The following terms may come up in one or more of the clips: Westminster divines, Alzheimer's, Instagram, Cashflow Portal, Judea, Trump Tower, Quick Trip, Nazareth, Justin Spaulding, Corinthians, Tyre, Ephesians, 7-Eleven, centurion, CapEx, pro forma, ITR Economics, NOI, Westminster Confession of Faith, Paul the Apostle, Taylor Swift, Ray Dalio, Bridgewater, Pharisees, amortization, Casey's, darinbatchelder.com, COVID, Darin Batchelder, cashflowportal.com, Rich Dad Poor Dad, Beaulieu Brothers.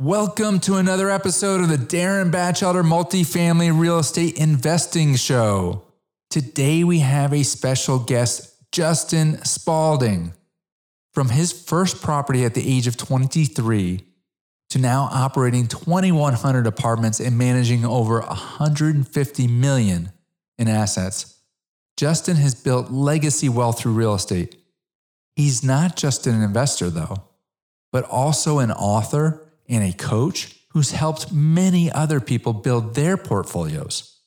Welcome to another episode of the Darin Batchelder Multifamily Real Estate Investing Show. Today we have a special guest, Justin Spaulding. From his first property at the age of 23 to now operating 2,100 apartments and managing over $150 million in assets, Justin has built legacy wealth through real estate. He's not just an investor though, but also an author and a coach who's helped many other people build their portfolios.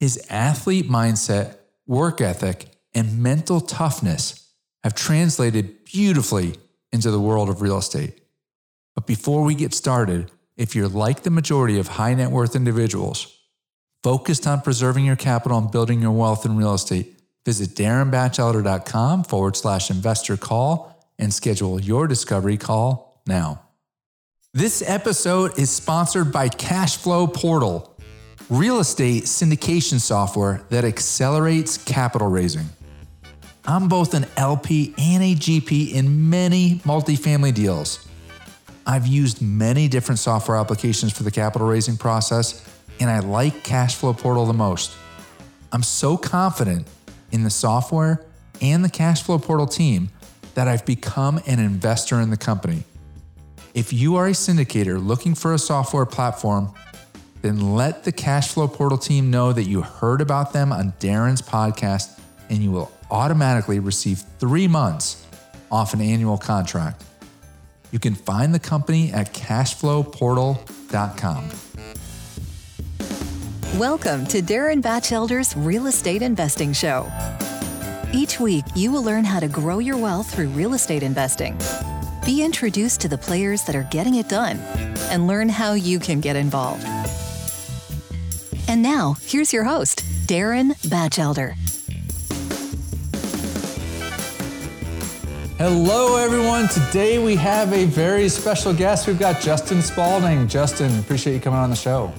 His athlete mindset, work ethic, and mental toughness have translated beautifully into the world of real estate. But before we get started, if you're like the majority of high net worth individuals, focused on preserving your capital and building your wealth in real estate, visit darinbatchelder.com/investor call and schedule your discovery call now. This episode is sponsored by Cashflow Portal, real estate syndication software that accelerates capital raising. I'm both an LP and a GP in many multifamily deals. I've used many different software applications for the capital raising process, and I like Cashflow Portal the most. I'm so confident in the software and the Cashflow Portal team that I've become an investor in the company. If you are a syndicator looking for a software platform, then let the Cashflow Portal team know that you heard about them on Darin's podcast, and you will automatically receive 3 months off an annual contract. You can find the company at cashflowportal.com. Welcome to Darin Batchelder's Real Estate Investing Show. Each week, you will learn how to grow your wealth through real estate investing. Be introduced to the players that are getting it done and learn how you can get involved. And now, here's your host, Darin Batchelder. Hello, everyone. Today we have a very special guest. We've got Justin Spaulding. Justin, appreciate you coming on the show.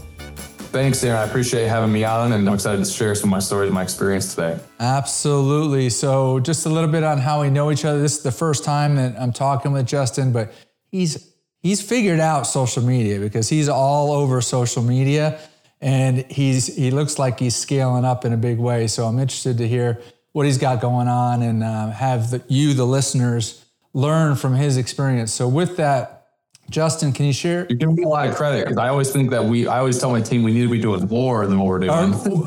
Thanks, Darin. I appreciate having me on, and I'm excited to share some of my stories and my experience today. Absolutely. So just a little bit on how we know each other. This is the first time that I'm talking with Justin, but he's figured out social media because he's all over social media, and he looks like he's scaling up in a big way. So I'm interested to hear what he's got going on and have the listeners, learn from his experience. So with that, Justin, can you share? You're giving me a lot of credit because I always think that I always tell my team we need to be doing more than what we're doing. I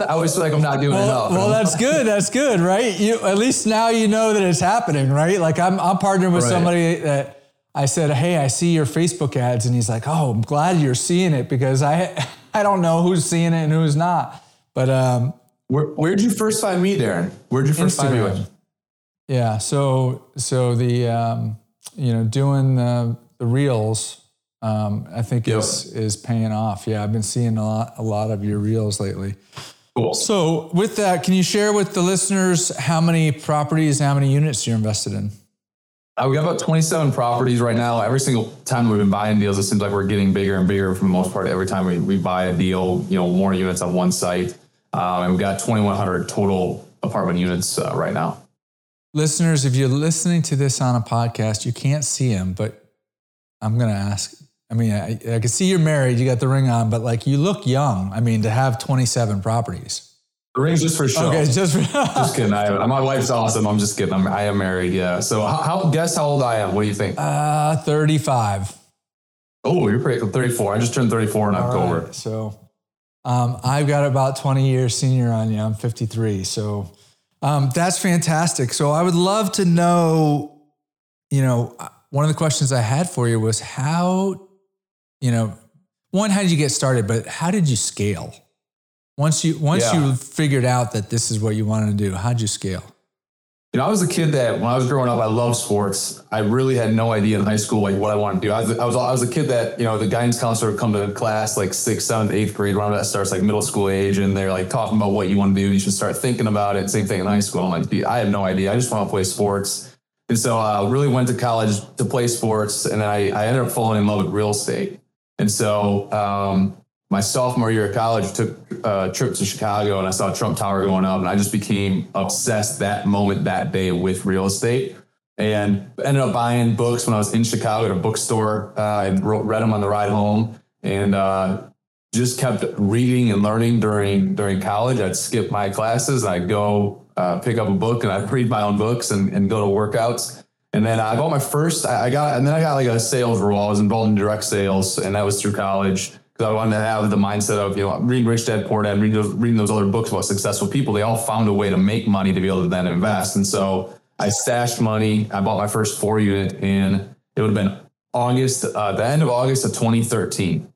always feel like I'm not doing enough. Well, that's good. That's good, right? You at least now you know that it's happening, right? Like I'm partnering with somebody that I said, hey, I see your Facebook ads, and he's like, oh, I'm glad you're seeing it because I don't know who's seeing it and who's not. But where'd you first find me, Darin? Where'd you first find me? With? Yeah, so the doing the reels, I think is paying off. Yeah, I've been seeing a lot of your reels lately. Cool. So with that, can you share with the listeners how many properties, how many units you're invested in? We have about 27 properties right now. Every single time we've been buying deals, it seems like we're getting bigger and bigger for the most part. Every time we buy a deal, more units on one site. And we've got 2,100 total apartment units right now. Listeners, if you're listening to this on a podcast, you can't see them, but I'm going to ask, I can see you're married, you got the ring on, but you look young. To have 27 properties. The ring's just for show. Okay, just kidding. My wife's awesome. I'm just kidding. I am married. Yeah. So guess how old I am. What do you think? 35. Oh, you're 34. I just turned 34 in October. Right, so I've got about 20 years senior on you. I'm 53. So that's fantastic. So I would love to know, one of the questions I had for you was how, how did you get started, but how did you scale? Once you figured out that this is what you wanted to do, how'd you scale? I was a kid that when I was growing up, I loved sports. I really had no idea in high school, what I wanted to do. I was a kid that, the guidance counselor would come to class, 6th, 7th, 8th grade, around that starts middle school age. And they're talking about what you want to do. You should start thinking about it. Same thing in high school. I'm like, I have no idea. I just want to play sports. And so I really went to college to play sports, and then I ended up falling in love with real estate. And so my sophomore year of college, took a trip to Chicago, and I saw Trump Tower going up, and I just became obsessed that day with real estate. and ended up buying books when I was in Chicago at a bookstore and read them on the ride home, and just kept reading and learning during college. I'd skip my classes. I'd go pick up a book and I'd read my own books and go to workouts. And then I got my first, I got like a sales role. I was involved in direct sales, and that was through college because I wanted to have the mindset of, you know, reading Rich Dad Poor Dad, reading those other books about successful people. They all found a way to make money to be able to then invest. And so I stashed money. I bought my first 4 unit in, it would have been August, the end of August of 2013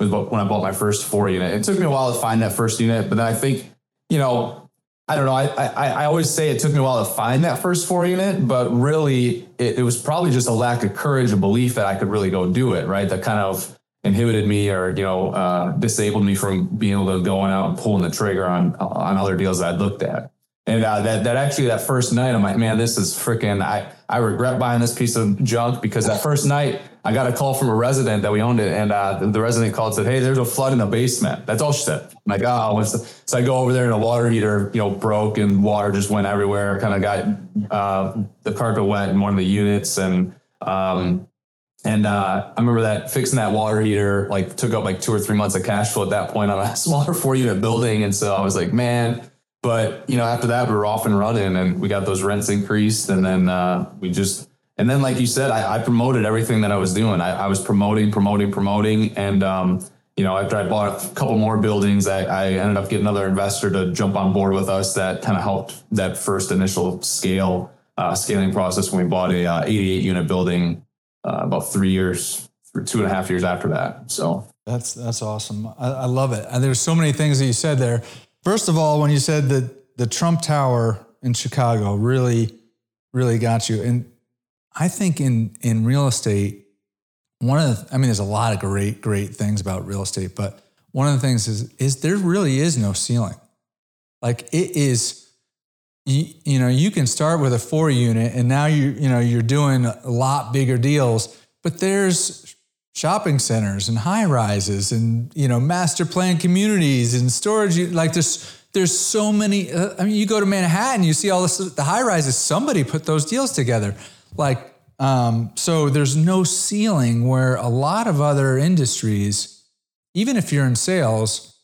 was when I bought my first 4 unit. It took me a while to find that first unit, but then I think, you know, I don't know. I always say it took me a while to find that first 4 unit, but really it was probably just a lack of courage and belief that I could really go do it, right? That kind of inhibited me or, you know, disabled me from being able to going out and pulling the trigger on other deals that I looked at. And that first night, I'm like, man, this is freaking, I regret buying this piece of junk, because that first night I got a call from a resident that we owned it. And the resident called and said, hey, there's a flood in the basement. That's all she said. I'm like, oh, so I go over there and the water heater, you know, broke and water just went everywhere. Kind of got the carpet wet in one of the units. And I remember that fixing that water heater, like took up like 2 or 3 months of cash flow at that point on a smaller 4 unit building. And so I was like, man. But, you know, after that, we were off and running and we got those rents increased. And then and then, like you said, I promoted everything that I was doing. I was promoting. And, you know, after I bought a couple more buildings, I ended up getting another investor to jump on board with us. That kind of helped that first initial scaling process when we bought a 88 unit building about 3 years, 2.5 years after that. So that's awesome. I love it. And there's so many things that you said there. First of all, when you said that the Trump Tower in Chicago really, really got you. And I think in real estate, there's a lot of great things about real estate, but one of the things is there really is no ceiling. Like it is, you know, you can start with a 4 unit and now you're doing a lot bigger deals, but there's shopping centers and high rises and, you know, master planned communities and storage. Like there's so many, you go to Manhattan, you see all this, the high rises, somebody put those deals together. Like, so there's no ceiling, where a lot of other industries, even if you're in sales,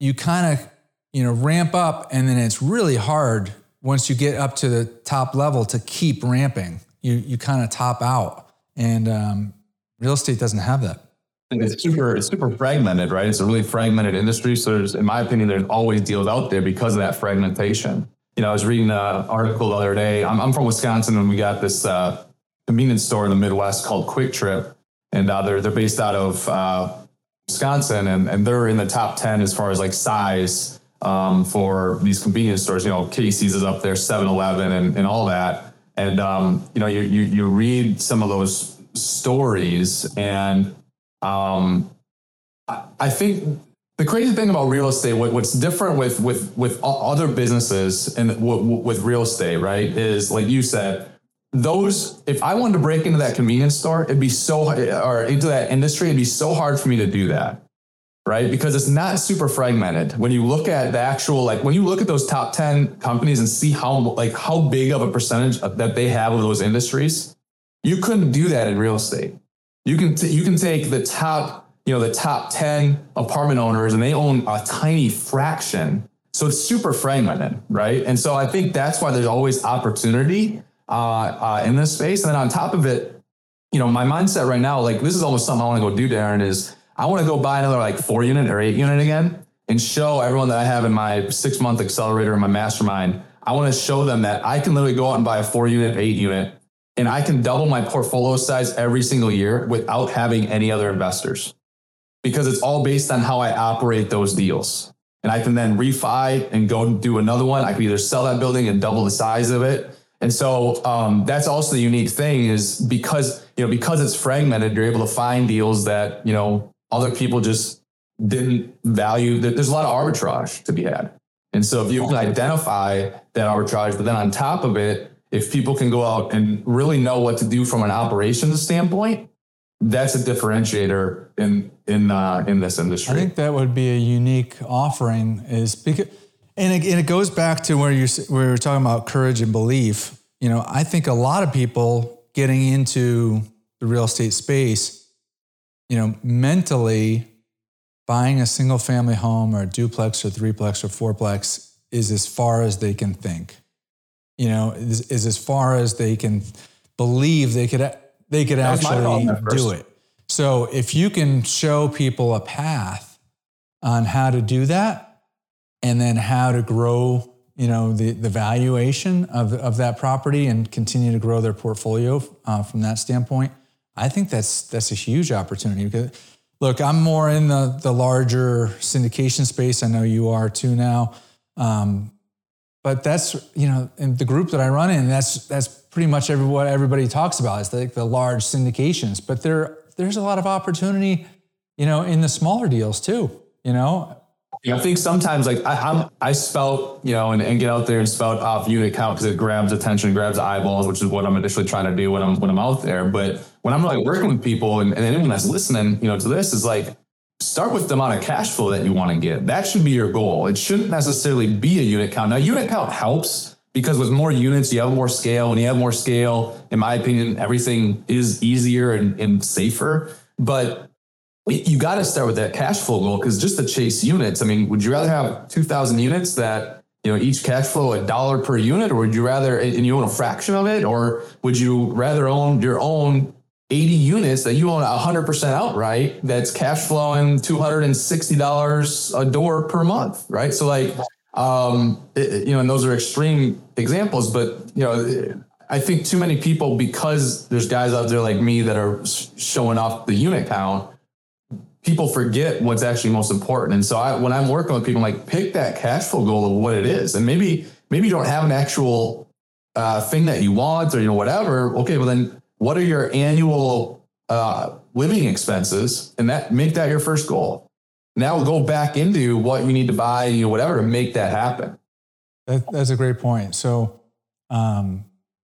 you kind of, you know, ramp up and then it's really hard once you get up to the top level to keep ramping. You kind of top out, and, real estate doesn't have that. And it's super fragmented, right? It's a really fragmented industry. So in my opinion, there's always deals out there because of that fragmentation. You know, I was reading an article the other day. I'm from Wisconsin, and we got this convenience store in the Midwest called Quick Trip. And they're based out of Wisconsin, and they're in the top 10 as far as like size for these convenience stores. You know, Casey's is up there, 7-Eleven and all that. And, you know, you read some of those stories. And I think the crazy thing about real estate, what's different with other businesses and with real estate, right, is like you said, those, if I wanted to break into that convenience store, into that industry, it'd be so hard for me to do that, right? Because it's not super fragmented. When you look at the actual, like when you look at those top 10 companies and see how big of a percentage that they have of those industries, you couldn't do that in real estate. You can take the top 10 apartment owners, and they own a tiny fraction. So it's super fragmented, right? And so I think that's why there's always opportunity in this space. And then on top of it, you know, my mindset right now, like this is almost something I want to go do, Darin, is I want to go buy another like 4 unit or 8 unit again and show everyone that I have in my 6-month accelerator and my mastermind. I want to show them that I can literally go out and buy a 4 unit, 8 unit. And I can double my portfolio size every single year without having any other investors, because it's all based on how I operate those deals. And I can then refi and go do another one. I can either sell that building and double the size of it. And so that's also the unique thing, is because it's fragmented, you're able to find deals that, you know, other people just didn't value. There's a lot of arbitrage to be had. And so if you can identify that arbitrage, but then on top of it, if people can go out and really know what to do from an operations standpoint, that's a differentiator in this industry. I think that would be a unique offering, is because, and it goes back to where we were talking about courage and belief. you know, I think a lot of people getting into the real estate space, you know, mentally buying a single family home or a duplex or threeplex or fourplex is as far as they can think, you know, is as far as they can believe they could actually do it. So if you can show people a path on how to do that and then how to grow, you know, the valuation of that property and continue to grow their portfolio from that standpoint, I think that's a huge opportunity. Because look, I'm more in the larger syndication space. I know you are too now. But that's, you know, in the group that I run in, that's pretty much what everybody talks about is like the large syndications. But there's a lot of opportunity, you know, in the smaller deals too, you know. Yeah, I think sometimes like I spout, you know, and get out there and spout off unit count because it grabs attention, grabs eyeballs, which is what I'm initially trying to do when I'm out there. But when I'm like working with people and anyone that's listening, you know, to this is like, start with the amount of cash flow that you want to get. That should be your goal. It shouldn't necessarily be a unit count. Now, unit count helps because with more units, you have more scale. When you have more scale, in my opinion, everything is easier and safer. But you got to start with that cash flow goal because just to chase units, I mean, would you rather have 2,000 units that, you know, each cash flow $1 per unit, or would you rather, and you own a fraction of it, or would you rather own your own 80 units that you own 100% outright that's cash flowing $260 a door per month, right? So like, you know, and those are extreme examples, but, you know, I think too many people, because there's guys out there like me that are showing off the unit count, people forget what's actually most important. And so when I'm working with people, I'm like, pick that cash flow goal of what it is. And maybe you don't have an actual thing that you want or, you know, whatever. Okay, well then, what are your annual living expenses? And that make that your first goal. Now we'll go back into what you need to buy, you know, whatever, to make that happen. That's a great point. So your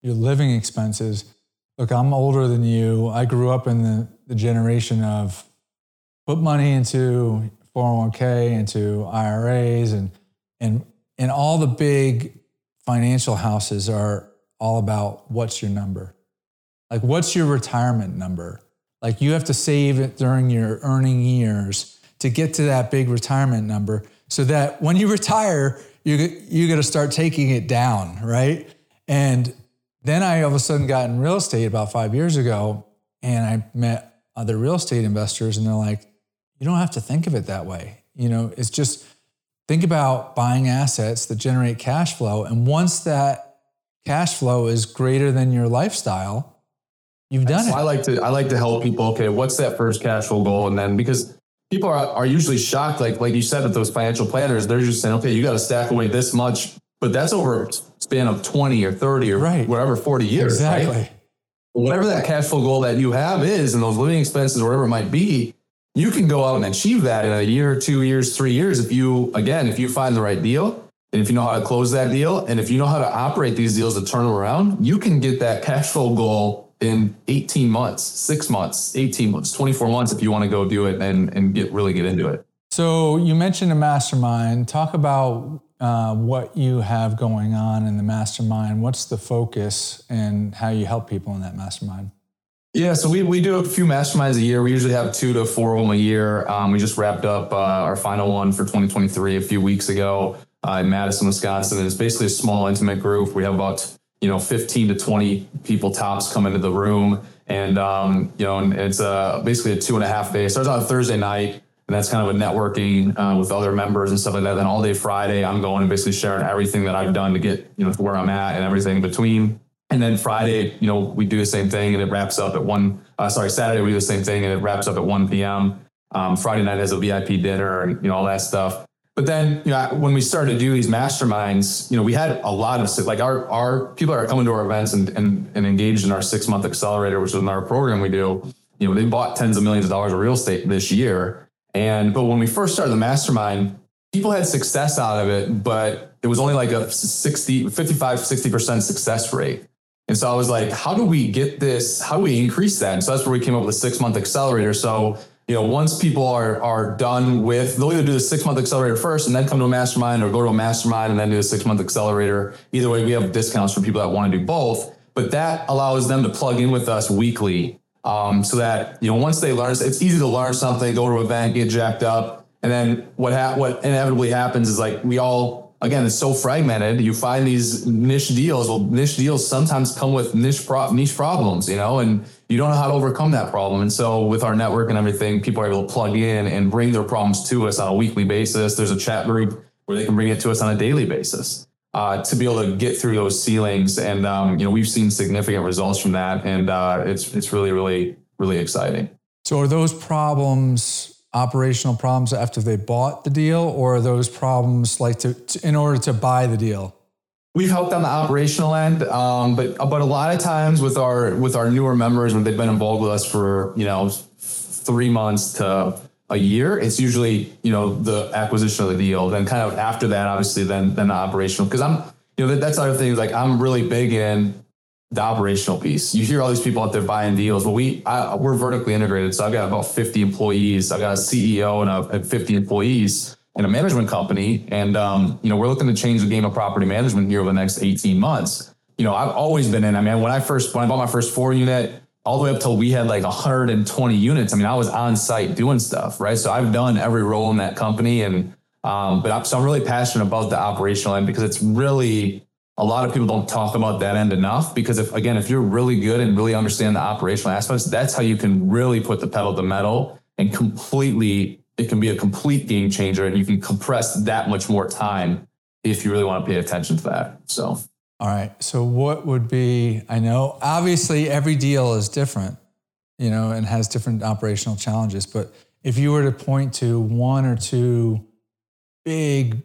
living expenses, look, I'm older than you. I grew up in the generation of put money into 401k, into IRAs, and all the big financial houses are all about what's your number. Like, what's your retirement number? Like, you have to save it during your earning years to get to that big retirement number so that when you retire, you're going to start taking it down, right? And then I all of a sudden got in real estate about 5 years ago, and I met other real estate investors, and they're like, you don't have to think of it that way. You know, it's just think about buying assets that generate cash flow. And once that cash flow is greater than your lifestyle, you've done it. I like to help people. Okay, what's that first cash flow goal? And then because people are usually shocked, like you said, with those financial planners, they're just saying, okay, you got to stack away this much, but that's over a span of 20 or 30 or right. whatever, 40 years. Exactly. Right? Whatever that cash flow goal that you have is, and those living expenses, or whatever it might be, you can go out and achieve that in a year, 2 years, 3 years. If you find the right deal. And if you know how to close that deal, and if you know how to operate these deals to turn them around, you can get that cash flow goal in 18 months, 6 months, 18 months, 24 months, if you want to go do it and get into it. So you mentioned a mastermind. Talk about what you have going on in the mastermind. What's the focus and how you help people in that mastermind? Yeah, so we do a few masterminds a year. We usually have 2 to 4 of them a year. We just wrapped up our final one for 2023 a few weeks ago in Madison, Wisconsin. And it's basically a small, intimate group. We have about 15 to 20 people tops come into the room. And, and it's basically a 2.5 day. It starts on a Thursday night, and that's kind of a networking with other members and stuff like that. Then all day Friday, I'm going and basically sharing everything that I've done to get, to where I'm at and everything in between. And then Friday, we do the same thing, and it wraps up at Saturday, we do the same thing, and it wraps up at 1 p.m. Friday night has a VIP dinner and, all that stuff. But then, when we started to do these masterminds, we had a lot of like our people are coming to our events and engaged in our 6-month accelerator, which is in our program we do. They bought tens of millions of dollars of real estate this year. But when we first started the mastermind, people had success out of it, but it was only like a 60% success rate. And so I was like, how do we increase that? And so that's where we came up with a 6-month accelerator. So you know, once people are done with, they'll either do the 6-month accelerator first and then come to a mastermind, or go to a mastermind and then do the 6-month accelerator. Either way, we have discounts for people that want to do both, but that allows them to plug in with us weekly. So that, you know, once they learn, it's easy to learn something, go to an event, get jacked up. And then what inevitably happens is, like, we all, again, it's so fragmented. You find these niche deals. Well, niche deals sometimes come with niche problems, you know, and you don't know how to overcome that problem. And so with our network and everything, people are able to plug in and bring their problems to us on a weekly basis. There's a chat group where they can bring it to us on a daily basis. To be able to get through those ceilings. And, you know, we've seen significant results from that. And it's really, really, really exciting. So are those problems operational problems after they bought the deal, or are those problems like in order to buy the deal? We've helped on the operational end, but a lot of times with our newer members, when they've been involved with us for, you know, 3 months to a year, it's usually, you know, the acquisition of the deal. Then kind of after that, obviously, then the operational, because I'm, you know, that's other things, like, I'm really big in the operational piece. You hear all these people out there buying deals. Well, we're vertically integrated. So I've got about 50 employees. I've got a CEO and 50 employees and a management company. And, you know, we're looking to change the game of property management here over the next 18 months. You know, I've always been in, I mean, when I bought my first 4-unit, all the way up till we had like 120 units. I mean, I was on site doing stuff, right? So I've done every role in that company. And, I'm really passionate about the operational end, because it's really, a lot of people don't talk about that end enough, because if you're really good and really understand the operational aspects, that's how you can really put the pedal to the metal and it can be a complete game changer, and you can compress that much more time if you really want to pay attention to that. So. All right. So what would be, I know, obviously every deal is different, you know, and has different operational challenges. But if you were to point to one or two big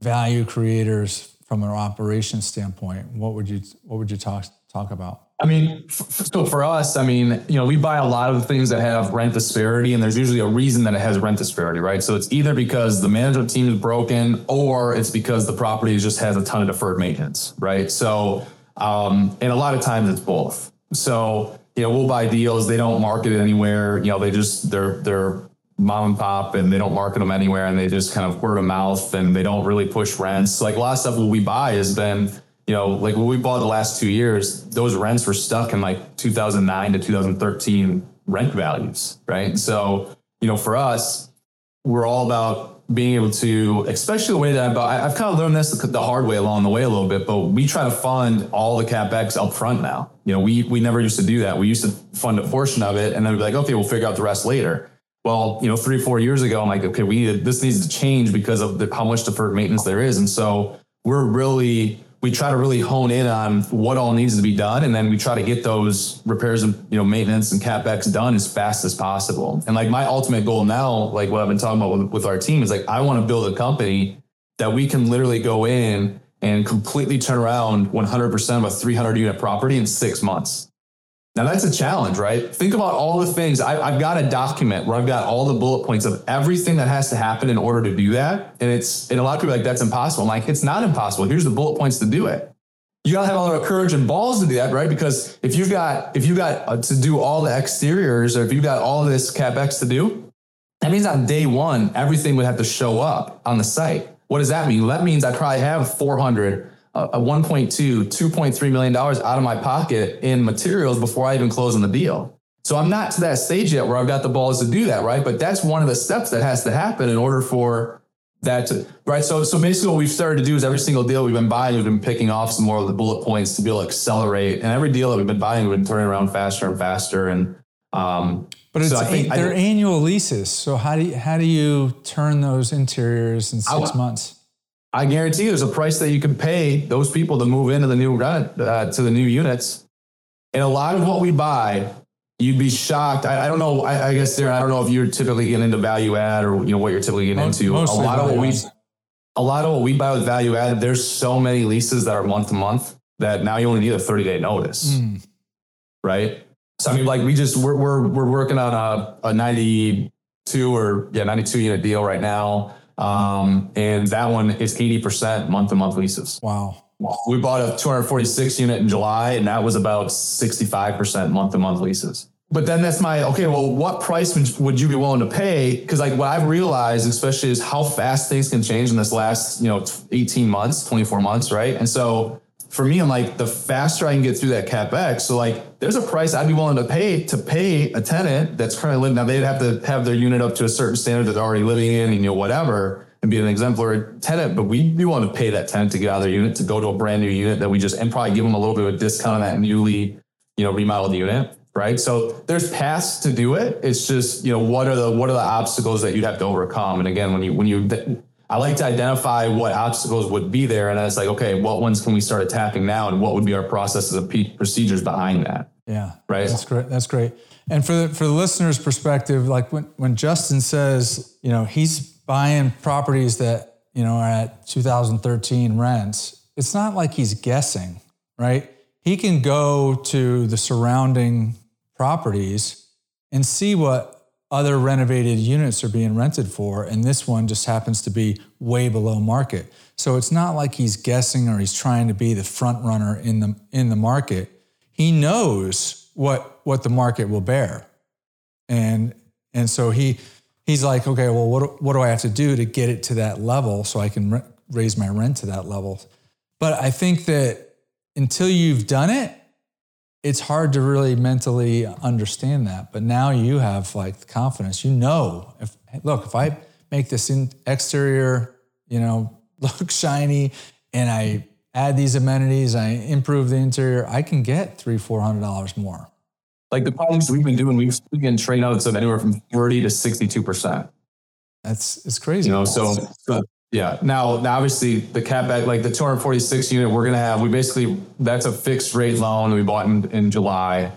value creators from an operations standpoint, what would you talk about? I mean, so for us, I mean, you know, we buy a lot of things that have rent disparity, and there's usually a reason that it has rent disparity, right? So it's either because the management team is broken, or it's because the property just has a ton of deferred maintenance, right? So, and a lot of times it's both. So, you know, we'll buy deals, they don't market it anywhere, you know, they're mom and pop, and they don't market them anywhere, and they just kind of word of mouth, and they don't really push rents. Like, a lot of stuff that we buy has been, you know, like when we bought the last 2 years, those rents were stuck in like 2009 to 2013 rent values, right? So, you know, for us, we're all about being able to, especially the way that I've kind of learned this the hard way along the way a little bit, but we try to fund all the CapEx up front now. You know, we never used to do that. We used to fund a portion of it, and then we'd be like, okay, we'll figure out the rest later. Well, you know, 3-4 years ago, I'm like, okay, this needs to change because of how much deferred maintenance there is. And so we try to really hone in on what all needs to be done. And then we try to get those repairs and, you know, maintenance and CapEx done as fast as possible. And like my ultimate goal now, like what I've been talking about with our team, is like, I want to build a company that we can literally go in and completely turn around 100% of a 300 unit property in 6 months. Now that's a challenge, right? Think about all the things. I've got a document where I've got all the bullet points of everything that has to happen in order to do that. And a lot of people are like, that's impossible. I'm like, it's not impossible. Here's the bullet points to do it. You gotta have all the courage and balls to do that, right? Because if you got to do all the exteriors, or if you got all this CapEx to do, that means on day one, everything would have to show up on the site. What does that mean? That means I probably have 400. $2.3 million out of my pocket in materials before I even close on the deal. So I'm not to that stage yet where I've got the balls to do that, right? But that's one of the steps that has to happen in order for that to, right? So basically what we've started to do is every single deal we've been buying, we've been picking off some more of the bullet points to be able to accelerate. And every deal that we've been buying, we've been turning around faster and faster. And but it's, so they're annual leases. So how do you turn those interiors in 6 months? I guarantee you there's a price that you can pay those people to move into the new rent, to the new units. And a lot of what we buy, you'd be shocked. I don't know. I guess, Darin, I don't know if you're typically getting into value add, or, you know, what you're typically getting into. A lot of what we buy with value add, there's so many leases that are month to month that now you only need a 30-day notice. Mm. Right. So I mean, like we're working on a 92 unit deal right now. And that one is 80% month-to-month leases. Wow. We bought a 246 unit in July, and that was about 65% month-to-month leases. But then that's my, okay, well, what price would you be willing to pay? Because like what I've realized, especially, is how fast things can change in this last, 18 months, 24 months, right? And so for me, I'm like, the faster I can get through that CapEx. So like, there's a price I'd be willing to pay a tenant that's currently living. Now they'd have to have their unit up to a certain standard that they're already living in, and whatever, and be an exemplary tenant. But we'd be willing to pay that tenant to get out of their unit, to go to a brand new unit that we just, and probably give them a little bit of a discount on that newly, remodeled unit. Right. So there's paths to do it. It's just, what are the obstacles that you'd have to overcome? And again, when you, I like to identify what obstacles would be there. And it's like, okay, what ones can we start attacking now? And what would be our processes and procedures behind that? Yeah. Right. That's great. That's great. And for the listener's perspective, like when Justin says, he's buying properties that, are at 2013 rents, it's not like he's guessing, right? He can go to the surrounding properties and see what other renovated units are being rented for. And this one just happens to be way below market. So it's not like he's guessing or he's trying to be the front runner in the market. He knows what the market will bear. And so he's like, okay, well, what do I have to do to get it to that level so I can raise my rent to that level? But I think that until you've done it, it's hard to really mentally understand that. But now you have like the confidence, if I make this exterior, look shiny, and I add these amenities, I improve the interior, I can get $300-$400 more. Like the projects we've been doing, we've seen trade outs of anywhere from 30 to 62%. It's crazy. Yeah. Now, obviously, the CapEx, like the 246 unit, that's a fixed rate loan we bought in July.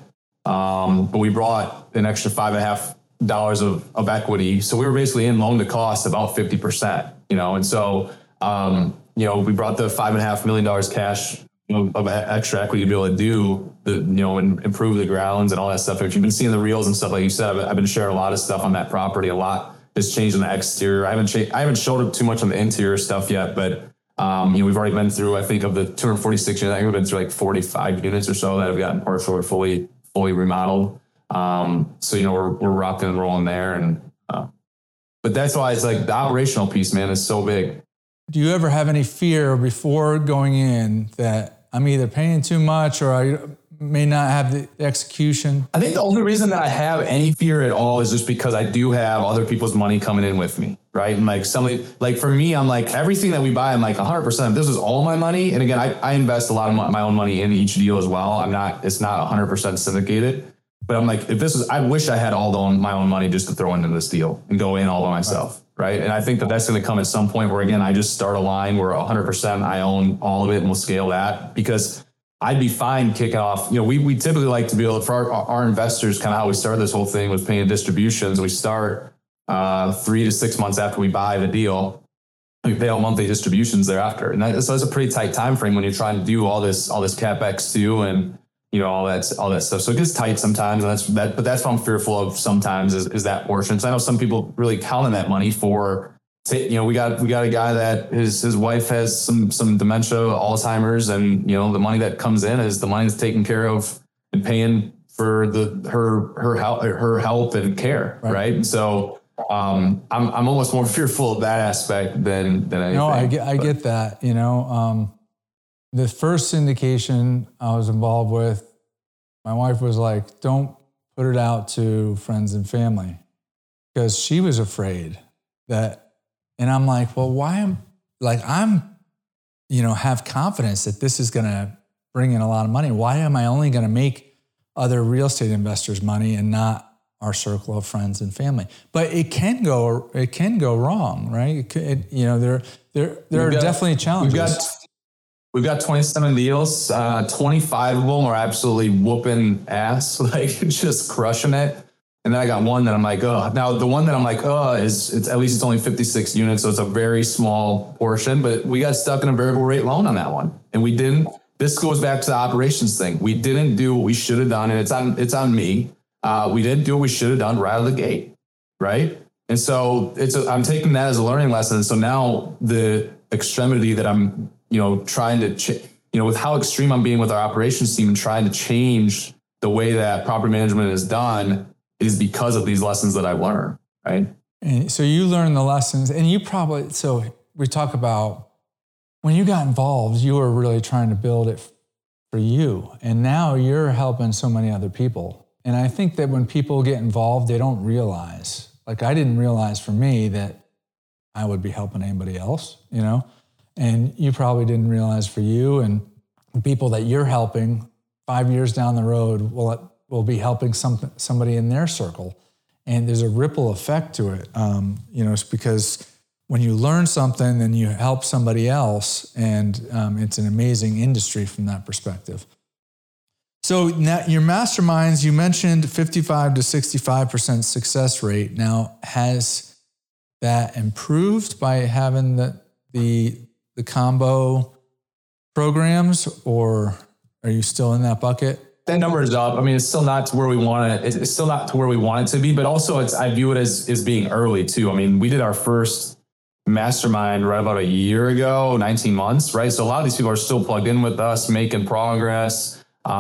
But we brought an extra $5.50 of equity. So we were basically in loan to cost about 50%, And so, we brought the $5.5 million cash of extra equity to be able to do the, and improve the grounds and all that stuff. If you've been seeing the reels and stuff, like you said, I've been sharing a lot of stuff on that property, a lot. It's changed on the exterior. I haven't showed up too much on the interior stuff yet, but we've already been through, I think, of the 246 units, I think we've been through like 45 units or so that have gotten partial or fully remodeled. We're rocking and rolling there, but that's why it's like the operational piece, man, is so big. Do you ever have any fear before going in that I'm either paying too much or I may not have the execution? I think the only reason that I have any fear at all is just because I do have other people's money coming in with me, right? And like somebody, like for me, I'm like, everything that we buy, I'm like 100%. This is all my money. And again, I invest a lot of my own money in each deal as well. It's not 100% syndicated, but I'm like, I wish I had my own money just to throw into this deal and go in all by myself, right? And I think that's going to come at some point where, again, I just start a line where 100% I own all of it, and we'll scale that, because I'd be fine kicking off. We typically like to be able to, for our investors, kind of how we started this whole thing was paying distributions. We start 3 to 6 months after we buy the deal. We pay out monthly distributions thereafter. And so that's a pretty tight time frame when you're trying to do all this CapEx too, and all that stuff. So it gets tight sometimes, and but that's what I'm fearful of sometimes is that portion. So I know some people really count on that money for. We got a guy that his wife has some dementia, Alzheimer's, and the money that comes in is the money that's taken care of and paying for her help and care, right? And so I'm almost more fearful of that aspect than anything. No, I get that. The first syndication I was involved with, my wife was like, "Don't put it out to friends and family," because she was afraid that. And I'm like, well, why am have confidence that this is going to bring in a lot of money. Why am I only going to make other real estate investors money and not our circle of friends and family? But it can go wrong, right? There are definitely challenges. We've got 27 deals, 25 of them are absolutely whooping ass, like just crushing it. And then I got one that I'm like, oh. Now the one that I'm like, oh, it's only 56 units, so it's a very small portion. But we got stuck in a variable rate loan on that one, and we didn't. This goes back to the operations thing. We didn't do what we should have done, and it's on me. We didn't do what we should have done right out of the gate, right? And so I'm taking that as a learning lesson. So now the extremity that I'm trying to with how extreme I'm being with our operations team and trying to change the way that property management is done is because of these lessons that I've learned, right? And so you learn the lessons, and you probably, so we talk about when you got involved, you were really trying to build it for you. And now you're helping so many other people. And I think that when people get involved, they don't realize, like I didn't realize for me that I would be helping anybody else, you know? And you probably didn't realize for you, and people that you're helping 5 years down the road will be helping somebody in their circle. And there's a ripple effect to it. You know, it's because when you learn something, then you help somebody else. And it's an amazing industry from that perspective. So now your masterminds, you mentioned 55 to 65% success rate. Now, has that improved by having the combo programs, or are you still in that bucket? That number is up. I mean, it's still not to where we want it. It's still not to where we want it to be, but also it's, I view it as being early too. I mean, we did our first mastermind right about a year ago, 19 months, right? So a lot of these people are still plugged in with us, making progress, you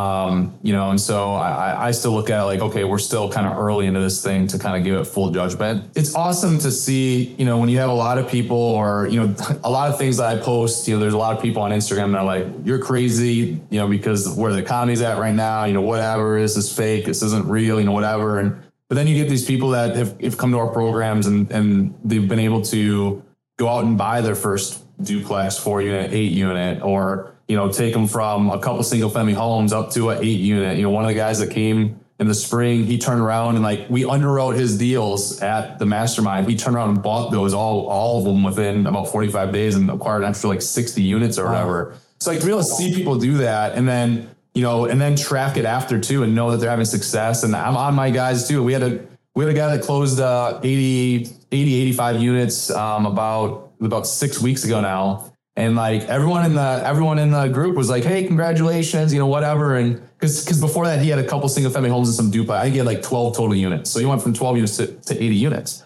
know, and so I still look at it like, okay, we're still kind of early into this thing to kind of give it full judgment. It's awesome to see, you know, when you have a lot of people or, you know, a lot of things that I post, you know, there's a lot of people on Instagram that are like, you're crazy, you know, because where the economy's at right now, you know, whatever, this is fake, this isn't real, you know, whatever. And, but then you get these people that have come to our programs and they've been able to go out and buy their first duplex, 4 unit, 8 unit, or, you know, take them from a couple single family homes up to an 8 unit. You know, one of the guys that came in the spring, he turned around and like, we underwrote his deals at the mastermind. He turned around and bought those, all of them within about 45 days and acquired an extra like 60 units or whatever. So like to be able to see people do that and then, you know, and then track it after too and know that they're having success. And I'm on my guys too. We had a guy that closed 85 units about 6 weeks ago now. And like everyone in the group was like, hey, congratulations, you know, whatever. And because before that, he had a couple single family homes and some duplex. I think he had like 12 total units. So he went from 12 units to 80 units.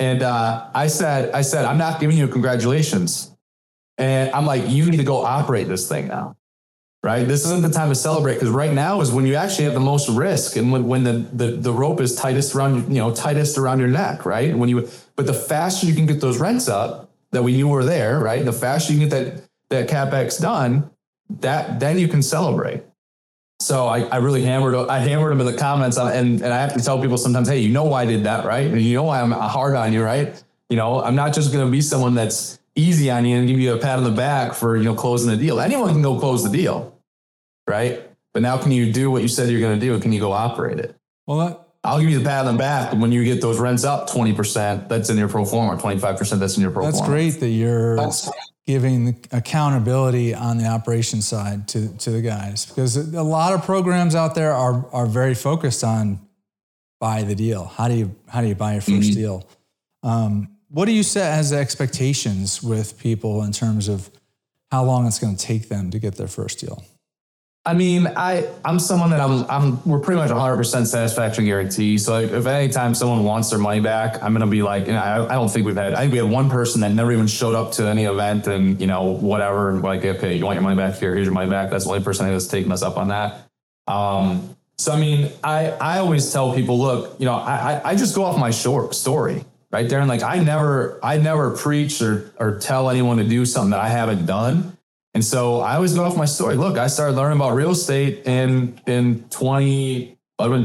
And I said, I'm not giving you congratulations. And I'm like, you need to go operate this thing now, right? This isn't the time to celebrate, because right now is when you actually have the most risk and when the rope is tightest around your neck, right? And but the faster you can get those rents up, that we knew were there, right? The faster you get that CapEx done, that then you can celebrate. So I really hammered them in the comments, and I have to tell people sometimes, hey, you know why I did that, right? And you know why I'm hard on you, right? You know, I'm not just going to be someone that's easy on you and give you a pat on the back for, you know, closing the deal. Anyone can go close the deal, right? But now can you do what you said you're going to do? Can you go operate it? Well, I'll give you the pat on the back when you get those rents up 20%, that's in your pro forma, 25%, that's in your pro forma. That's great that you're giving the accountability on the operation side to the guys, because a lot of programs out there are very focused on buy the deal. How do you buy your first deal? What do you set as expectations with people in terms of how long it's going to take them to get their first deal? I mean, I'm someone that we're pretty much 100% satisfaction guarantee. So if any time someone wants their money back, I'm going to be like, you know, I think we had one person that never even showed up to any event and, you know, whatever. And like, okay, you want your money back here, here's your money back. That's the only person that's taking us up on that. So, I mean, I always tell people, look, you know, I just go off my short story right there. And like, I never preach or tell anyone to do something that I haven't done. And so I always go off my story. Look, I started learning about real estate in 2009.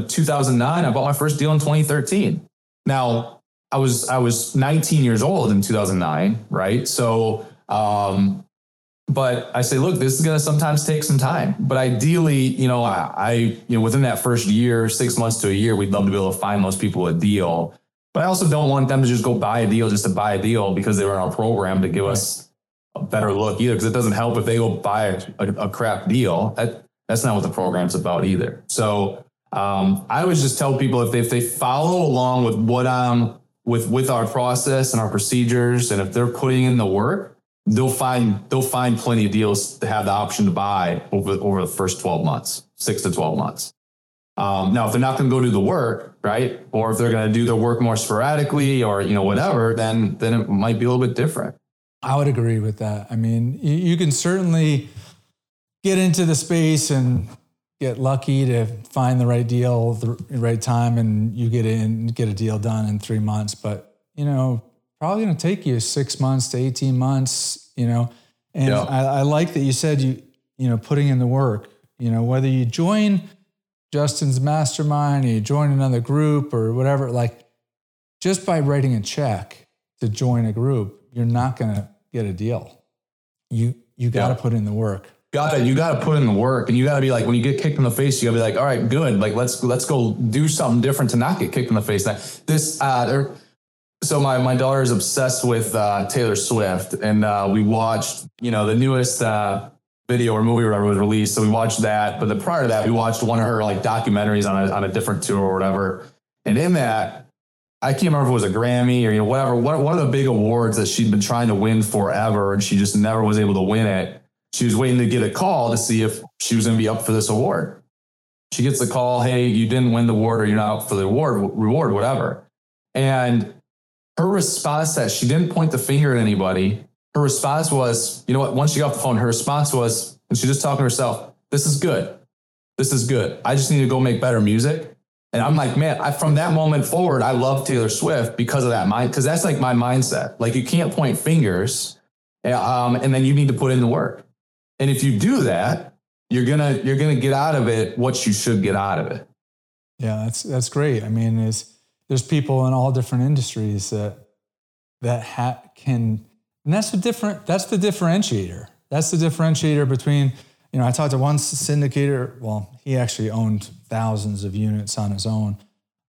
I bought my first deal in 2013. Now, I was 19 years old in 2009, right? So, but I say, look, this is going to sometimes take some time. But ideally, you know, I within that first year, 6 months to a year, we'd love to be able to find those people a deal. But I also don't want them to just go buy a deal just to buy a deal because they were in our program to give us a better look either, because it doesn't help if they go buy a crap deal. That's not what the program's about either. So I always just tell people if they follow along with what with our process and our procedures, and if they're putting in the work, they'll find plenty of deals to have the option to buy over the first 12 months, 6 to 12 months. Now, if they're not going to go do the work, right, or if they're going to do their work more sporadically, or you know whatever, then it might be a little bit different. I would agree with that. I mean, you can certainly get into the space and get lucky to find the right deal, the right time, and you get in, get a deal done in 3 months. But, you know, probably going to take you 6 months to 18 months, you know. And yeah. I like that you said, you know, putting in the work, you know, whether you join Justin's mastermind or you join another group or whatever, like just by writing a check to join a group, you're not going to get a deal. You got to put in the work. Got that. You got to put in the work, and you got to be like, when you get kicked in the face, you got to be like, all right, good. Like, let's go do something different to not get kicked in the face. So my daughter is obsessed with Taylor Swift, and we watched, you know, the newest video or movie or whatever was released. So we watched that. But then prior to that, we watched one of her like documentaries on a different tour or whatever. And in that, I can't remember if it was a Grammy or, you know, whatever, one of the big awards that she'd been trying to win forever, and she just never was able to win it. She was waiting to get a call to see if she was going to be up for this award. She gets the call, hey, you didn't win the award, or you're not up for the reward, whatever. And her response to that, she didn't point the finger at anybody. Her response was, you know what, once she got off the phone, her response was, and she's just talking to herself, this is good. This is good. I just need to go make better music. And I'm like, man, from that moment forward, I love Taylor Swift because of that mind, because that's like my mindset. Like, you can't point fingers, and then you need to put in the work. And if you do that, you're gonna get out of it what you should get out of it. Yeah, that's great. I mean, there's people in all different industries that can, and that's the differentiator. That's the differentiator between, you know, I talked to one syndicator. Well, he actually owned thousands of units on his own.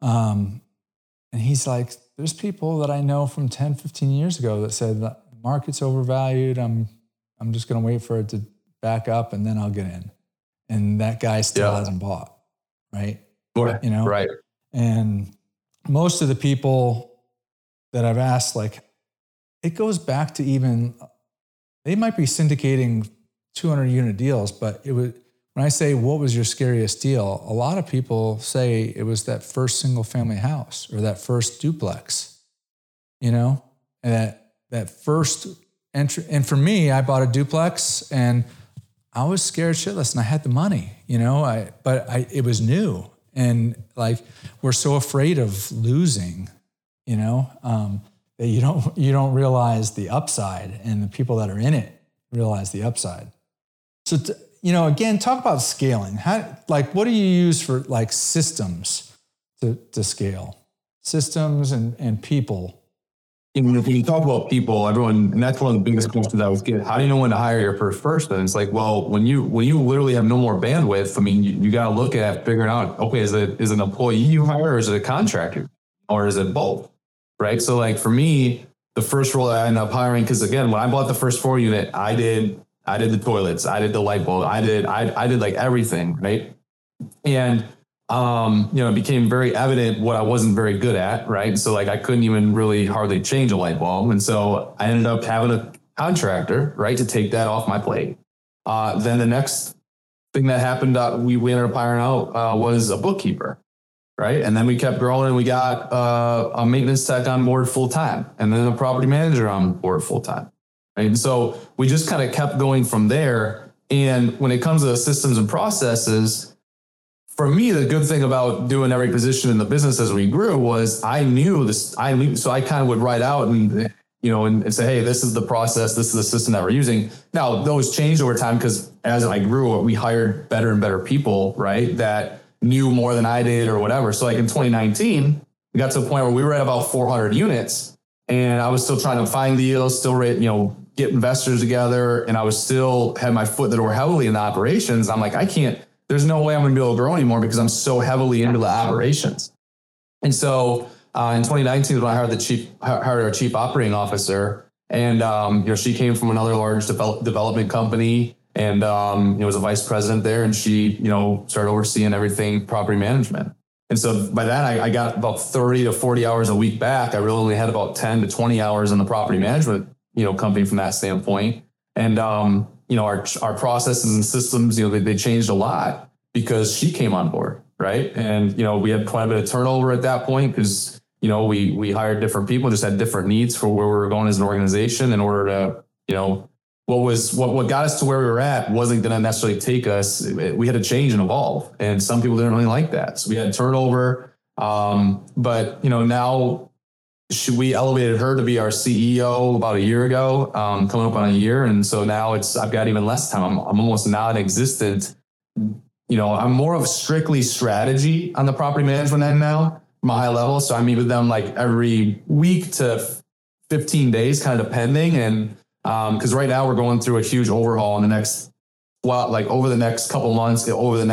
And he's like, there's people that I know from 10, 15 years ago that said the market's overvalued. I'm just going to wait for it to back up and then I'll get in. And that guy still hasn't bought. Right. You know? Right. And most of the people that I've asked, like, it goes back to even, they might be syndicating 200 unit deals, but it was, when I say, what was your scariest deal? A lot of people say it was that first single family house or that first duplex, you know, and that first entry. And for me, I bought a duplex and I was scared shitless and I had the money, you know, it was new. And like, we're so afraid of losing, you know, that you don't realize the upside, and the people that are in it realize the upside. So, you know, again, talk about scaling. How, like, what do you use for like systems to scale? Systems and people. When you talk about people, everyone, and that's one of the biggest questions I was getting. How do you know when to hire your first person? It's like, well, when you literally have no more bandwidth, I mean, you got to look at figuring out, okay, is it an employee you hire, or is it a contractor, or is it both? Right. So like for me, the first role I ended up hiring, because again, when I bought the first 4 unit, I did the toilets, I did the light bulb, I did like everything, right? And you know, it became very evident what I wasn't very good at, right? So like I couldn't even really hardly change a light bulb, and so I ended up having a contractor, right, to take that off my plate. Then the next thing that happened, we ended up hiring out was a bookkeeper, right? And then we kept growing, and we got a maintenance tech on board full time, and then a property manager on board full time. And so we just kind of kept going from there. And when it comes to the systems and processes, for me, the good thing about doing every position in the business as we grew was I knew this. So I kind of would write out and, you know, and say, hey, this is the process. This is the system that we're using. Now, those changed over time because as I grew, we hired better and better people, right, that knew more than I did or whatever. So like in 2019, we got to a point where we were at about 400 units, and I was still trying to find deals, still, you know, get investors together, and I was still had my foot in the door heavily in the operations. I'm like, there's no way I'm going to be able to grow anymore because I'm so heavily into the operations. And so in 2019 is when I hired our chief operating officer, and you know, she came from another large development company, and you know, was a vice president there, and she, you know, started overseeing everything property management. And so by that, I got about 30 to 40 hours a week back. I really only had about 10 to 20 hours in the property management, you know, company from that standpoint. And, you know, our processes and systems, you know, they changed a lot because she came on board, right? And, you know, we had quite a bit of turnover at that point because, you know, we hired different people, just had different needs for where we were going as an organization in order to, you know, what got us to where we were at wasn't going to necessarily take us. We had to change and evolve. And some people didn't really like that. So we had turnover. But, you know, now we elevated her to be our CEO about a year ago, coming up on a year. And so now I've got even less time. I'm almost non-existent. You know, I'm more of strictly strategy on the property management end now from a high level. So I meet with them like every week to 15 days, kind of depending. And because right now we're going through a huge overhaul in the next, over the next couple months through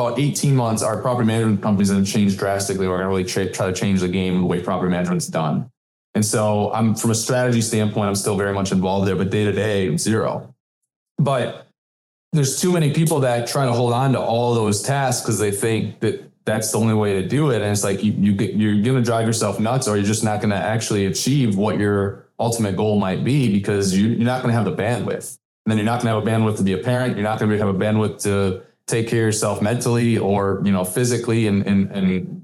about 18 months, our property management companies have changed drastically. We're going to really try to change the game, the way property management's done. And so I'm, from a strategy standpoint, I'm still very much involved there, but day to day, zero. But there's too many people that try to hold on to all those tasks because they think that that's the only way to do it. And it's like, you're going to drive yourself nuts, or you're just not going to actually achieve what your ultimate goal might be, because you're not going to have the bandwidth. And then you're not going to have a bandwidth to be a parent. You're not going to have a bandwidth to take care of yourself mentally or, you know, physically and,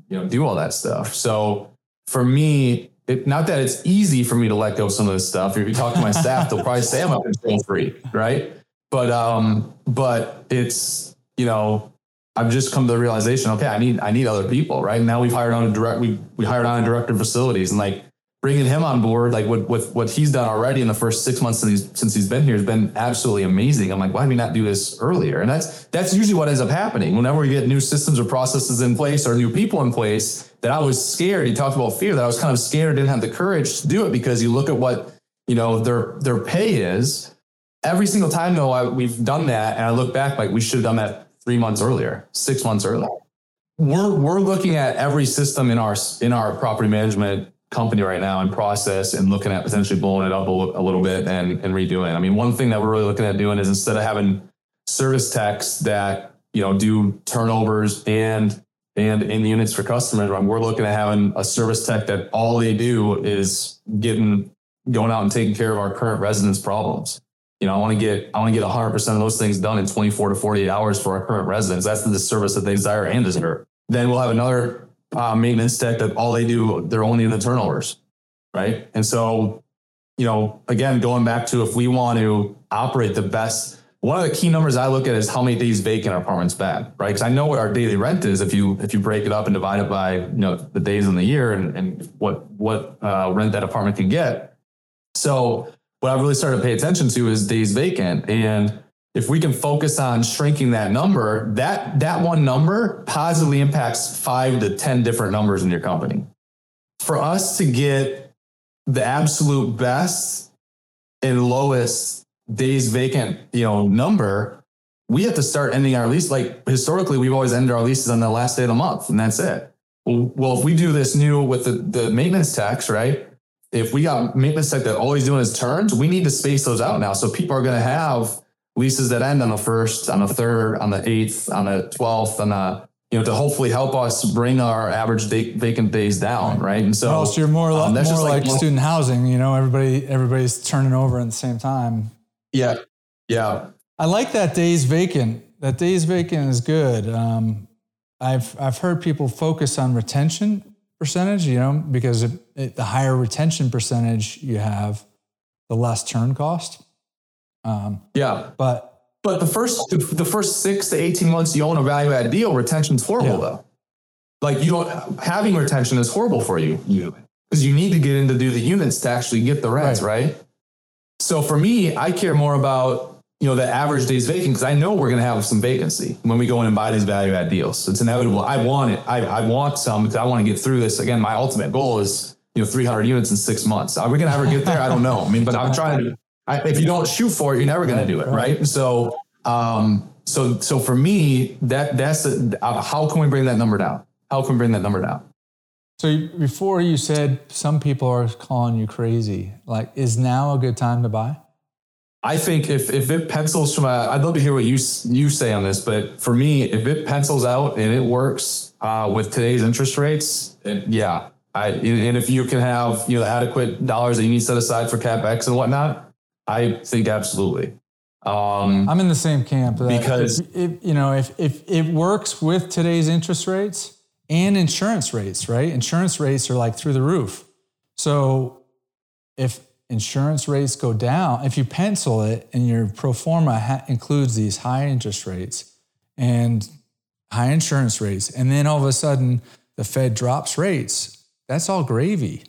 you know, do all that stuff. So for me, not that it's easy for me to let go of some of this stuff. If you talk to my staff, they'll probably say I'm a control freak, right? But it's, you know, I've just come to the realization, okay, I need other people, right? Now we hired on a director of facilities, and like bringing him on board, like with what he's done already in the first 6 months since he's been here has been absolutely amazing. I'm like, why did we not do this earlier? And that's usually what ends up happening. Whenever we get new systems or processes in place or new people in place, that I was scared. He talked about fear, that I was kind of scared, didn't have the courage to do it, because you look at what, you know, their pay is. Every single time though, we've done that, and I look back like we should have done that 3 months earlier, 6 months earlier. We're looking at every system in our property management company right now and process, and looking at potentially blowing it up a little bit and redoing. I mean, one thing that we're really looking at doing is, instead of having service techs that, you know, do turnovers and in units for customers, we're looking at having a service tech that all they do is going out and taking care of our current residents' problems. You know, I want to get 100% of those things done in 24 to 48 hours for our current residents. That's the service that they desire and deserve. Then we'll have another maintenance tech that all they do, they're only in the turnovers, right? And so, you know, again, going back to, if we want to operate the best, one of the key numbers I look at is how many days vacant our apartment's been, right? Because I know what our daily rent is if you break it up and divide it by, you know, the days in the year and what rent that apartment can get. So what I've really started to pay attention to is days vacant, and if we can focus on shrinking that number, that one number positively impacts 5 to 10 different numbers in your company. For us to get the absolute best and lowest days vacant, you know, number, we have to start ending our lease. Like historically, we've always ended our leases on the last day of the month, and that's it. Well, if we do this new with the maintenance tax, right? If we got maintenance tech that all he's doing is turns, we need to space those out now. So people are going to have leases that end on the 1st, on the 3rd, on the 8th, on the 12th, you know, to hopefully help us bring our average vacant days down, right? And so, well, so you're more like student housing, you know, everybody's turning over at the same time. Yeah, yeah. I like that days vacant. That days vacant is good. I've heard people focus on retention percentage, you know, because the higher retention percentage you have, the less turn cost. But the first 6 to 18 months you own a value add deal, retention's horrible though. Like having retention is horrible for you because you need to get in to do the units to actually get the rents, right? So for me, I care more about, you know, the average days vacant because I know we're going to have some vacancy when we go in and buy these value add deals. It's inevitable. I want it. I want some because I want to get through this. Again, my ultimate goal is, you know, 300 units in 6 months. Are we going to ever get there? I don't know. I mean, but I'm trying to. If you don't shoot for it, you're never going to do it, right? So, so for me, that's how can we bring that number down? So before you said some people are calling you crazy. Like, is now a good time to buy? I think if it pencils I'd love to hear what you say on this, but for me, if it pencils out and it works with today's interest rates, and if you can have, you know, adequate dollars that you need set aside for CapEx and whatnot. I think absolutely. I'm in the same camp. Because if it works with today's interest rates and insurance rates, right? Insurance rates are like through the roof. So if insurance rates go down. If you pencil it and your pro forma includes these high interest rates and high insurance rates, and then all of a sudden the Fed drops rates, that's all gravy.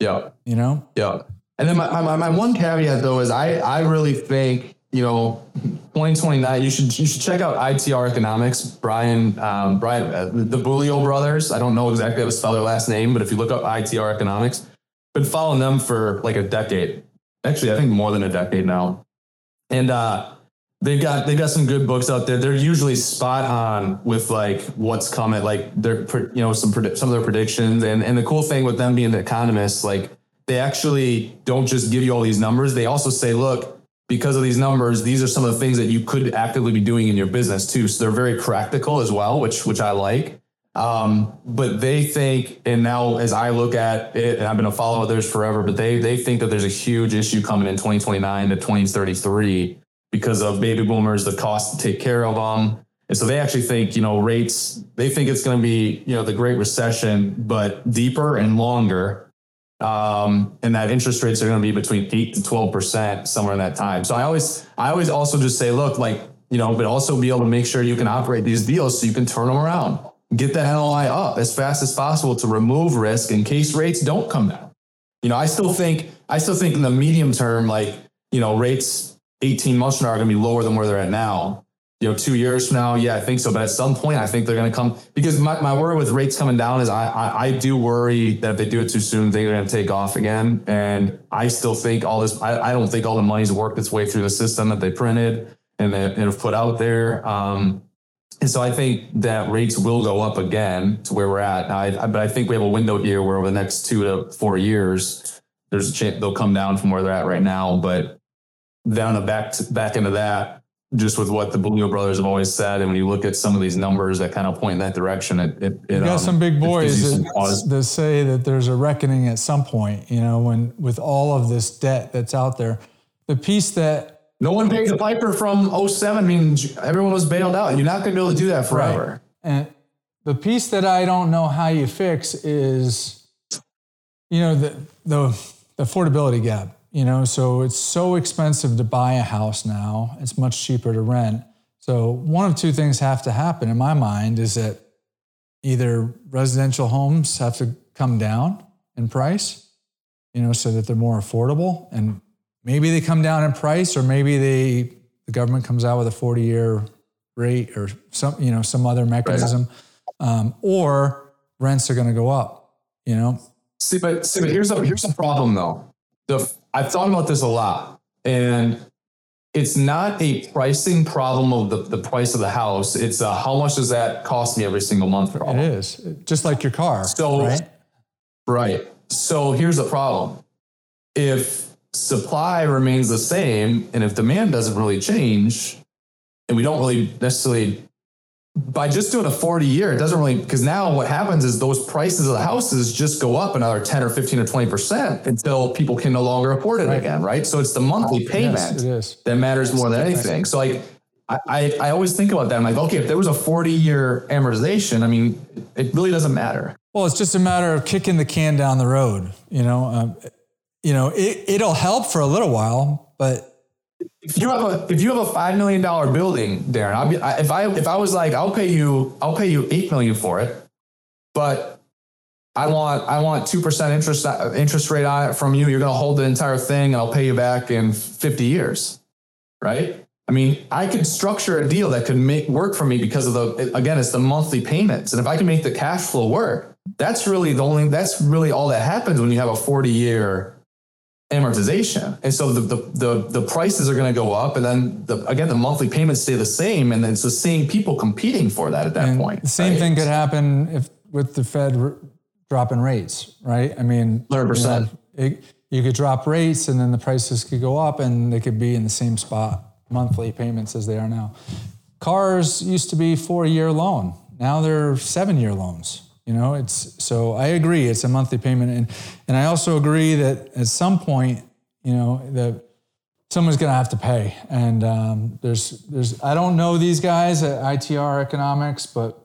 Yeah. You know? Yeah. And then my one caveat though is I really think, you know, 2029, you should check out ITR Economics, Brian, the Beaulieu Brothers. I don't know exactly how to spell their last name, but if you look up ITR Economics, been following them for like a decade. Actually, I think more than a decade now. And they've got some good books out there. They're usually spot on with like what's coming, like their, you know, some of their predictions. And the cool thing with them being the economists, like they actually don't just give you all these numbers. They also say, look, because of these numbers, these are some of the things that you could actively be doing in your business too. So they're very practical as well, which I like. But they think, and now as I look at it, and I've been a follower of theirs forever, but they think that there's a huge issue coming in 2029 to 2033 because of baby boomers, the cost to take care of them. And so they actually think, you know, rates, they think it's going to be, you know, the Great Recession, but deeper and longer. And that interest rates are going to be between 8% to 12% somewhere in that time. So I always also just say, look, like, you know, but also be able to make sure you can operate these deals so you can turn them around. Get that NOI up as fast as possible to remove risk in case rates don't come down. You know, I still think in the medium term, like, you know, rates 18 months from now are going to be lower than where they're at now. You know, 2 years from now, yeah, I think so. But at some point, I think they're going to come, because my worry with rates coming down is I do worry that if they do it too soon, they're going to take off again. And I still think all this, I don't think all the money's worked its way through the system that they printed and they have put out there. And so I think that rates will go up again to where we're at. But I think we have a window here where over the next 2 to 4 years, there's a chance they'll come down from where they're at right now. But down the back end of that, just with what the Beaulieu Brothers have always said, and when you look at some of these numbers that kind of point in that direction, you got some big boys that say that there's a reckoning at some point. You know, when with all of this debt that's out there, the piece that. No one paid the piper from 2007, meaning everyone was bailed out. You're not going to be able to do that forever. Right. And the piece that I don't know how you fix is, you know, the affordability gap. You know, so it's so expensive to buy a house now. It's much cheaper to rent. So one of two things have to happen in my mind is that either residential homes have to come down in price, you know, so that they're more affordable, and maybe they come down in price, or maybe the government comes out with a 40-year rate or some other mechanism, right. Or rents are going to go up, you know? But here's the problem though. I've thought about this a lot, and it's not a pricing problem of the price of the house. It's how much does that cost me every single month problem. It is, just like your car. So, right. So here's the problem. If supply remains the same, and if demand doesn't really change, and we don't really necessarily, by just doing a 40-year, it doesn't really, because now what happens is those prices of the houses just go up another 10 or 15 or 20% until people can no longer afford it again, right? So it's the monthly payment that matters more than anything. So like, I always think about that. I'm like, okay, if there was a 40-year amortization, I mean, it really doesn't matter. Well, it's just a matter of kicking the can down the road, you know? You know, it'll help for a little while, but if you have a $5 million building, Darin, if I was like, I'll pay you $8 million for it, but I want 2% interest rate on it from you. You're going to hold the entire thing, and I'll pay you back in 50 years, right? I mean, I could structure a deal that could make work for me because of it's the monthly payments, and if I can make the cash flow work, that's really all that happens when you have a 40-year. Amortization. And so the prices are going to go up, and then the monthly payments stay the same, and then it's the same people competing for that at that point. The same thing could happen with the Fed dropping rates, right? I mean, 100%. You know, you could drop rates, and then the prices could go up, and they could be in the same spot monthly payments as they are now. Cars used to be 4-year loan. Now they're 7-year loans. You know, so I agree, it's a monthly payment. And I also agree that at some point, you know, that someone's going to have to pay. And there's I don't know these guys at ITR Economics, but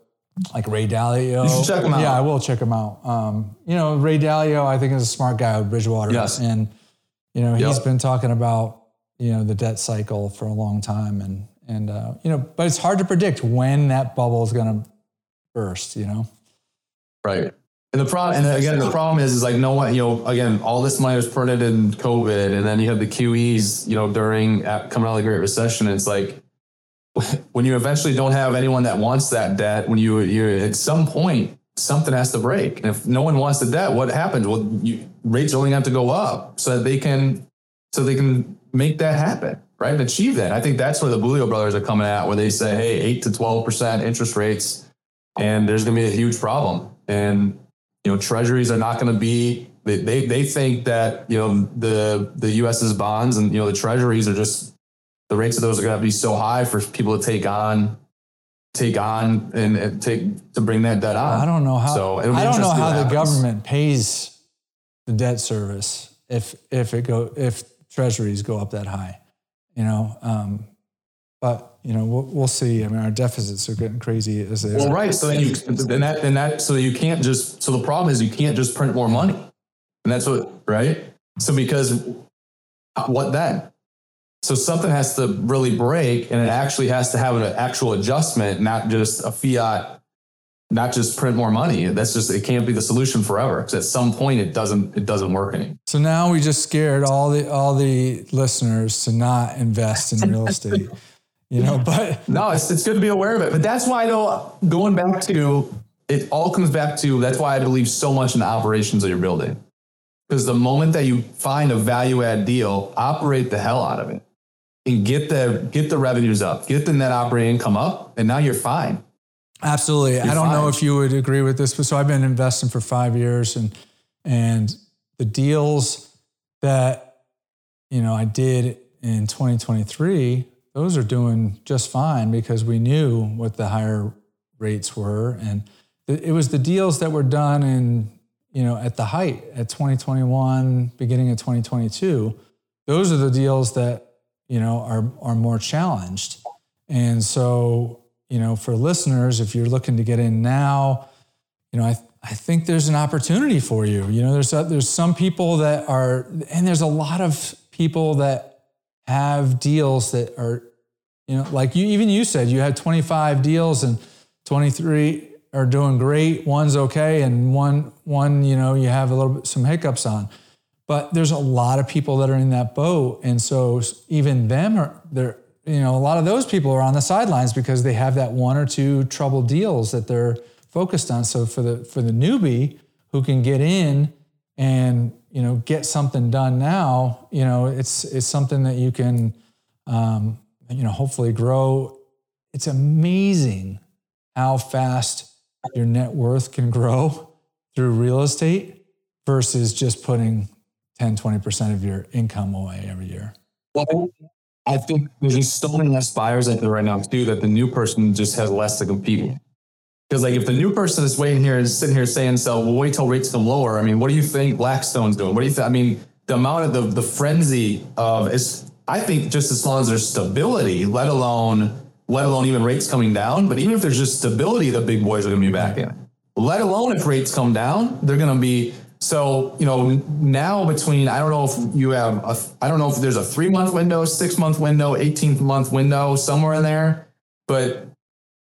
like Ray Dalio. You should check them out. Yeah, I will check them out. You know, Ray Dalio, I think, is a smart guy with Bridgewater. Yes. And, You know, he's been talking about, you know, the debt cycle for a long time, and you know, but it's hard to predict when that bubble is going to burst, you know? Right. And the problem is like no one, you know, again, all this money was printed in COVID, and then you have the QEs, you know, coming out of the Great Recession. It's like, when you eventually don't have anyone that wants that debt, when you're at some point, something has to break. And if no one wants the debt, what happens? Well, rates only have to go up so that they can make that happen, right? And achieve that. I think that's where the Beaulieu Brothers are coming at, where they say, hey, 8 to 12% interest rates, and there's going to be a huge problem. And, you know, treasuries are not going to be, they think that, you know, the U.S.'s bonds and, you know, the treasuries are just, the rates of those are going to be so high for people to take on and bring that debt on. I don't know how. So it'll be the government pays the debt service if treasuries go up that high, you know. But you know, we'll see. I mean, our deficits are getting crazy as they. Well, right. So then you can't just. So the problem is you can't just print more money, and that's what right. So because what then? So something has to really break, and it actually has to have an actual adjustment, not just a fiat, not just print more money. That's just, it can't be the solution forever, because at some point it doesn't work anymore. So now we just scared all the listeners to not invest in real estate, you know, but no, it's good to be aware of it. But that's why I know going back to, it all comes back to, that's why I believe so much in the operations of your building. Because the moment that you find a value add deal, operate the hell out of it. And get the revenues up, get the net operating income up, and now you're fine. Absolutely. I don't know if you would agree with this, but so I've been investing for 5 years, and the deals that, you know, I did in 2023, those are doing just fine because we knew what the higher rates were, and it was the deals that were done in, you know, at the height at 2021, beginning of 2022. Those are the deals that, you know, are more challenged. And so, you know, for listeners, if you're looking to get in now, you know, I think there's an opportunity for you. You know, there's some people that are, and there's a lot of people that have deals that are, you know, like you said, you had 25 deals and 23 are doing great. One's okay. And one, you know, you have some hiccups on. But there's a lot of people that are in that boat, and so even them are there. You know, a lot of those people are on the sidelines because they have that one or two troubled deals that they're focused on. So for the newbie who can get in and, you know, get something done now, you know, it's something that you can, you know, hopefully grow. It's amazing how fast your net worth can grow through real estate versus just putting 10-20% of your income away every year. Well, I think there's so many less buyers out there right now too, that the new person just has less to compete with. Because like if the new person is waiting here and sitting here saying, so we'll wait till rates come lower. I mean, what do you think Blackstone's doing? What do you think? I mean, the amount of the frenzy of is, I think just as long as there's stability, let alone even rates coming down. But even if there's just stability, the big boys are going to be back in it. Let alone if rates come down, they're going to be. So, you know, now between, I don't know if there's a 3-month window, 6-month window, 18-month window, somewhere in there, but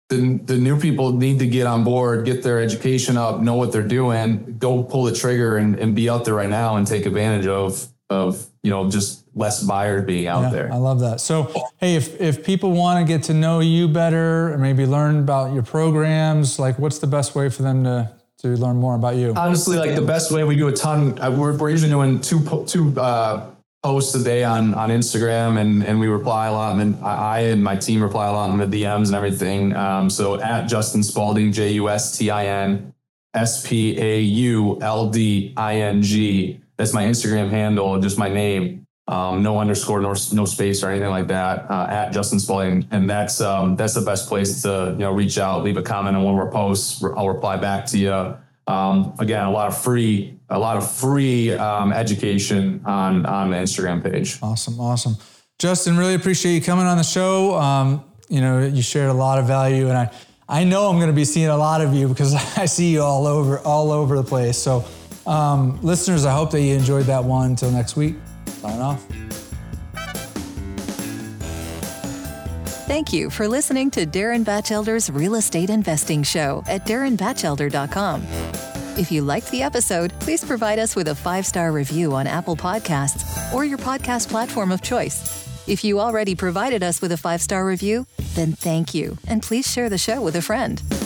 the new people need to get on board, get their education up, know what they're doing, go pull the trigger and be out there right now and take advantage of, you know, just less buyers being out there. I love that. So, hey, if people want to get to know you better or maybe learn about your programs, like what's the best way for them to learn more about you? Honestly, like the best way, we do a ton. We're usually doing two posts a day on Instagram, and we reply a lot. And I and my team reply a lot in the DMs and everything. So at Justin Spaulding, JustinSpaulding. That's my Instagram handle, just my name. No underscore, no space or anything like that, at Justin Spaulding. And that's the best place to, you know, reach out, leave a comment on one of our posts. I'll reply back to you. Again, a lot of free education on the Instagram page. Awesome. Justin, really appreciate you coming on the show. You know, you shared a lot of value, and I know I'm going to be seeing a lot of you because I see you all over the place. So listeners, I hope that you enjoyed that one. Till next week. sign off. Thank you for listening to Darin Batchelder's Real Estate Investing Show at darinbatchelder.com. If you liked the episode, please provide us with a 5-star review on Apple Podcasts or your podcast platform of choice. If you already provided us with a 5-star review, then thank you, and please share the show with a friend.